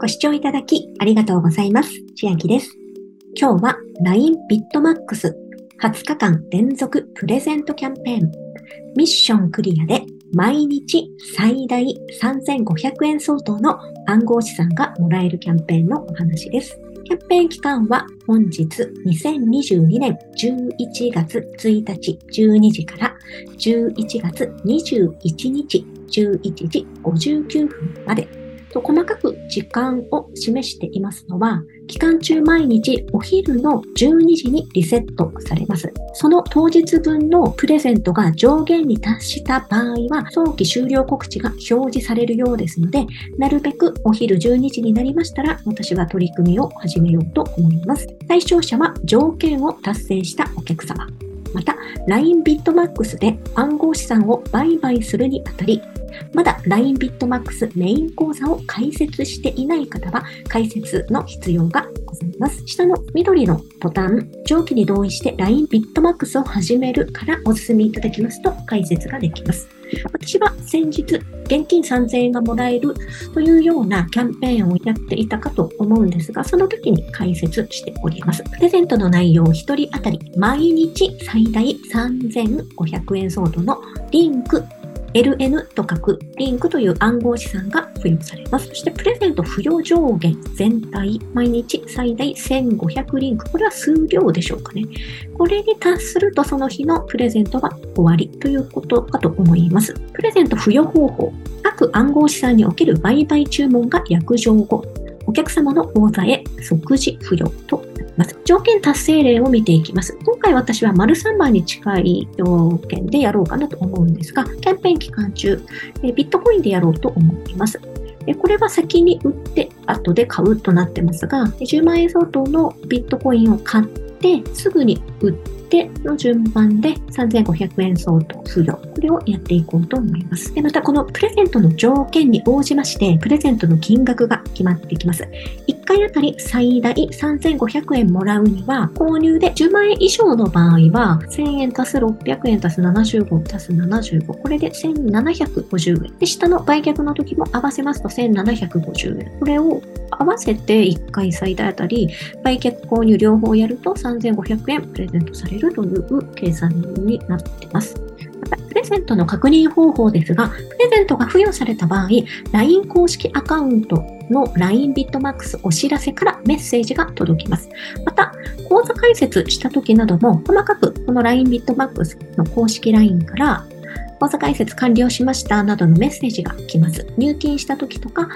ご視聴いただきありがとうございます。千秋です。今日は LINE BITMAX 20日間連続プレゼントキャンペーンミッションクリアで毎日最大3500円相当の暗号資産がもらえるキャンペーンのお話です。キャンペーン期間は本日2022年11月1日12時から11月21日11時59分までと細かく時間を示していますのは、期間中毎日お昼の12時にリセットされます。その当日分のプレゼントが上限に達した場合は、早期終了告知が表示されるようですので、なるべくお昼12時になりましたら、私は取り組みを始めようと思います。対象者は条件を達成したお客様。また、LINE BITMAX で暗号資産を売買するにあたり、まだ LINE BITMAX メイン講座を開設していない方は開設の必要がございます。下の緑のボタン、上記に同意して LINE BITMAX を始めるからお進みいただきますと開設ができます。私は先日現金3000円がもらえるというようなキャンペーンをやっていたかと思うんですが、その時に解説しております。プレゼントの内容、1人当たり毎日最大3500円相当のリンクLN と書くリンクという暗号資産が付与されます。そしてプレゼント付与上限全体、毎日最大1500リンク。これは数量でしょうかね。これに達するとその日のプレゼントは終わりということかと思います。プレゼント付与方法。各暗号資産における売買注文が約定後、お客様の口座へ即時付与と。条件達成例を見ていきます。今回私は丸3番に近い条件でやろうかなと思うんですが、キャンペーン期間中、ビットコインでやろうと思います。これは先に売って後で買うとなってますが、10万円相当のビットコインを買って、すぐに売っての順番で3500円相当付与。これをやっていこうと思います。で、またこのプレゼントの条件に応じまして、プレゼントの金額が決まってきます。1回あたり最大3500円もらうには、購入で10万円以上の場合は、1000円足す600円足す75足す75、これで1750円で、下の売却の時も合わせますと1750円。これを合わせて1回最大あたり売却購入両方やると3500円プレゼントされるという計算になっています。プレゼントの確認方法ですが、プレゼントが付与された場合、 LINE 公式アカウントの LINE BITMAX お知らせからメッセージが届きます。また、口座開設した時なども細かくこの LINE BITMAX の公式 LINE から口座開設完了しましたなどのメッセージが来ます。入金した時とか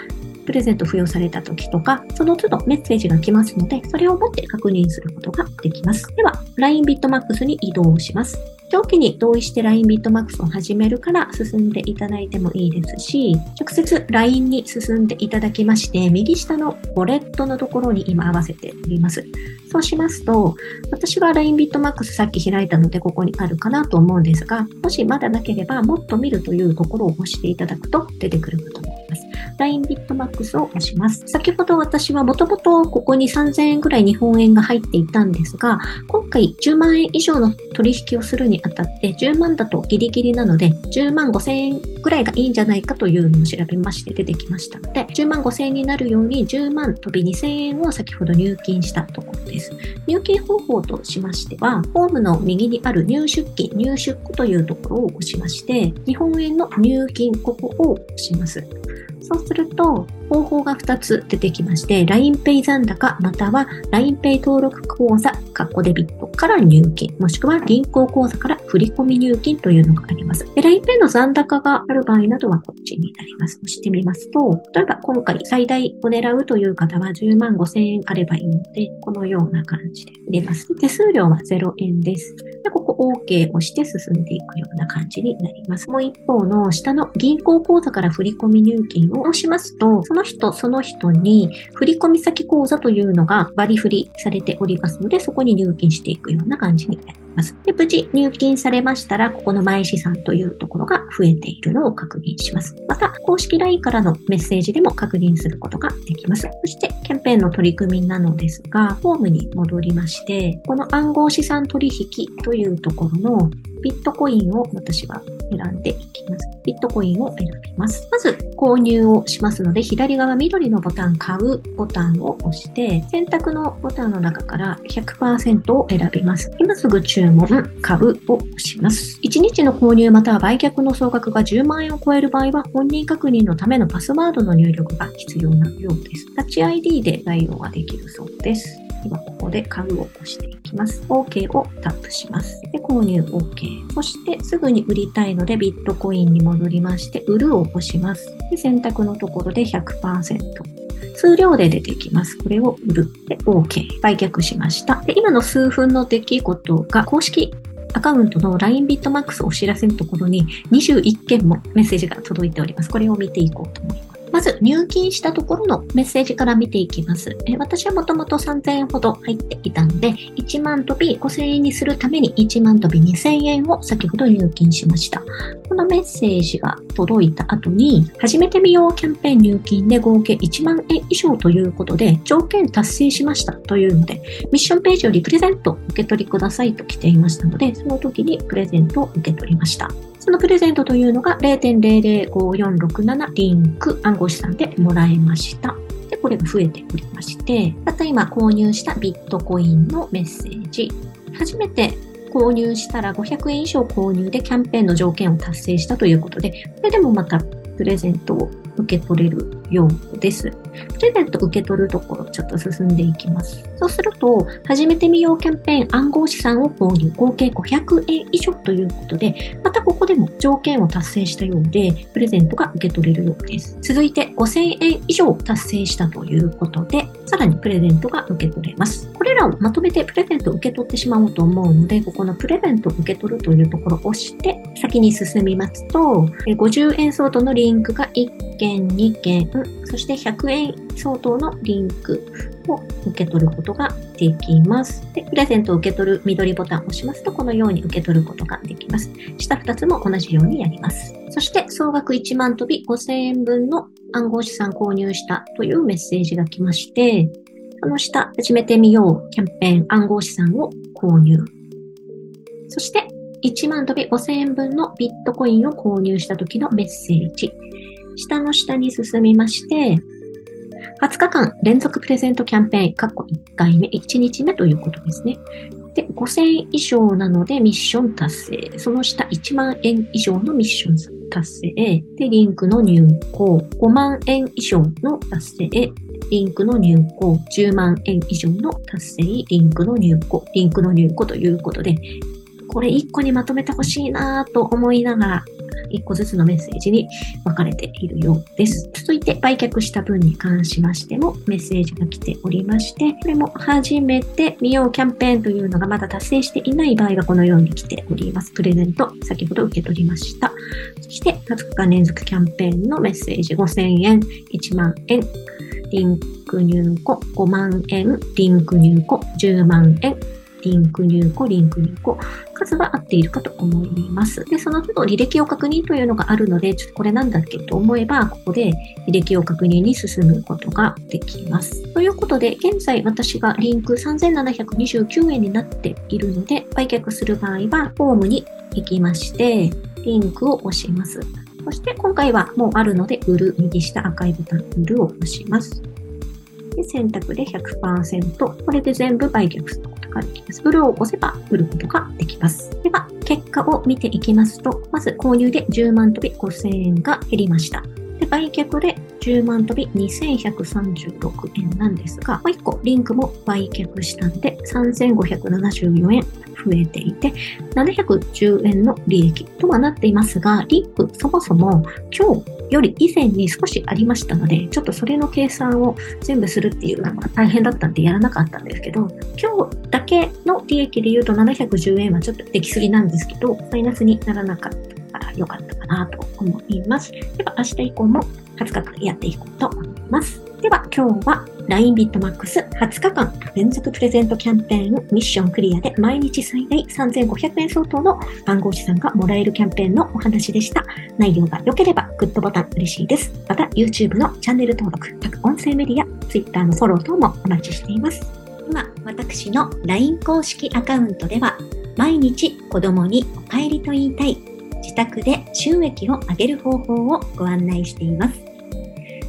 プレゼント付与された時とか、その都度メッセージが来ますので、それを持って確認することができます。では LINE BITMAX に移動します。上記に同意して LINE BITMAX を始めるから進んでいただいてもいいですし、直接 LINE に進んでいただきまして、右下のウォレットのところに今合わせております。そうしますと、私は LINE BITMAX さっき開いたのでここにあるかなと思うんですが、もしまだなければもっと見るというところを押していただくと出てくるかと思います。LINE BITMAX を押します。先ほど私はもともとここに3000円ぐらい日本円が入っていたんですが、今回10万円以上の取引をするに当たって10万だとギリギリなので10万5000円ぐらいがいいんじゃないかというのを調べまして出てきましたので、10万5000円になるように10万飛び2000円を先ほど入金したところです。入金方法としましては、ホームの右にある入出金入出庫というところを押しまして、日本円の入金ここを押します。そうすると方法が2つ出てきまして、 LINEPay 残高または LINEPay 登録口座デビットから入金、もしくは銀行口座から振込入金というのがあります。LINEPay の残高がある場合などはこっちになります。押してみますと、例えば今回最大を狙うという方は10万5000円あればいいので、このような感じで入れます。手数料は0円です。で、ここ OK を押して進んでいくような感じになります。もう一方の下の銀行口座から振込入金を押しますと、その人に振込先口座というのが割り振りされておりますので、そこに入金していくような感じになります。で、無事入金されましたら、ここの前資産というところが増えているのを確認します。また、公式 LINE からのメッセージでも確認することができます。そして、キャンペーンの取り組みなのですが、ホームに戻りまして、この暗号資産取引というところのビットコインを私は選んでいきます。きます。ビットコインを選びます。まず購入をしますので、左側緑のボタン買うボタンを押して、選択のボタンの中から 100% を選びます。今すぐ注文株を押します。1日の購入または売却の総額が10万円を超える場合は、本人確認のためのパスワードの入力が必要なようです。タッチ ID で対応ができるそうです。今ここで買うを押していきます。OK をタップします。で、購入 OK。そしてすぐに売りたいのでビットコインに戻りまして、売るを押します。で、選択のところで 100%。数量で出てきます。これを売る。で、OK。売却しました。で、今の数分の出来事が公式アカウントの LINE BITMAX お知らせのところに21件もメッセージが届いております。これを見ていこうと思います。まず入金したところのメッセージから見ていきます。私はもともと3000円ほど入っていたので、1万飛び5000円にするために1万飛び2000円を先ほど入金しました。このメッセージが届いた後に、始めてみようキャンペーン入金で合計1万円以上ということで、条件達成しましたというので、ミッションページよりプレゼントを受け取りくださいと来ていましたので、その時にプレゼントを受け取りました。そのプレゼントというのが 0.005467 リンク暗号資産でもらえました。で、これが増えておりまして、また今購入したビットコインのメッセージ。初めて購入したら500円以上購入でキャンペーンの条件を達成したということで、これでもまたプレゼントを受け取れるようです。プレゼント受け取るところちょっと進んでいきます。そうすると、始めてみようキャンペーン暗号資産を購入、合計500円以上ということで、またここでも条件を達成したようで、プレゼントが受け取れるようです。続いて5000円以上達成したということで、さらにプレゼントが受け取れます。これらをまとめてプレゼントを受け取ってしまおうと思うので、ここのプレゼントを受け取るというところを押して、先に進みますと、50円相当のリンクが1件、2件、そして100円相当のリンクを受け取ることができます。で、プレゼントを受け取る緑ボタンを押しますと、このように受け取ることができます。下2つも同じようにやります。そして、総額1万飛び5000円分の暗号資産購入したというメッセージが来まして、その下、始めてみようキャンペーン暗号資産を購入。そして、1万飛び5000円分のビットコインを購入した時のメッセージ。下の下に進みまして、20日間連続プレゼントキャンペーン、1回目、1日目ということですね。で、5000円以上なのでミッション達成。その下1万円以上のミッション達成。で、リンクの入稿。5万円以上の達成。リンクの入稿。10万円以上の達成。リンクの入稿。リンクの入稿ということで、これ1個にまとめてほしいなぁと思いながら、1個ずつのメッセージに分かれているようです。続いて売却した分に関しましてもメッセージが来ておりまして、これも初めて見ようキャンペーンというのがまだ達成していない場合がこのように来ております。プレゼント、先ほど受け取りました。そして20日連続キャンペーンのメッセージ5000円、1万円、リンク入庫5万円、リンク入庫10万円、リンク入庫、リンク入庫。数は合っているかと思います。で、その後履歴を確認というのがあるので、ちょっとこれなんだっけと思えば、ここで履歴を確認に進むことができます。ということで、現在私がリンク3729円になっているので、売却する場合は、フォームに行きまして、リンクを押します。そして、今回はもうあるので、売る、右下赤いボタン、売るを押します。で、選択で 100%。これで全部売却する。売るを押せば売ることができます。では、結果を見ていきますと、まず購入で10万飛び5000円が減りました。で、売却で10万飛び2136円なんですが、もう1個リンクも売却したので3574円増えていて、710円の利益とはなっていますが、リンクそもそも今日より以前に少しありましたので、ちょっとそれの計算を全部するっていうのが大変だったんでやらなかったんですけど、今日だけの利益で言うと710円はちょっとできすぎなんですけど、マイナスにならなかった。良かったかなと思います。では明日以降も20日間やっていこうと思います。では今日は LINE BITMAX 20日間連続プレゼントキャンペーンミッションクリアで毎日最大3500円相当の暗号資産がもらえるキャンペーンのお話でした。内容が良ければグッドボタン嬉しいです。また YouTube のチャンネル登録、各音声メディア、Twitter のフォロー等もお待ちしています。今私の LINE 公式アカウントでは毎日子供にお帰りと言いたい。自宅で収益を上げる方法をご案内しています。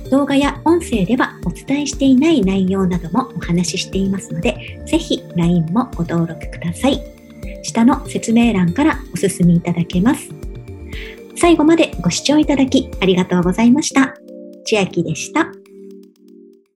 動画や音声ではお伝えしていない内容などもお話ししていますので、ぜひ LINE もご登録ください。下の説明欄からお進みいただけます。最後までご視聴いただきありがとうございました。千秋でした。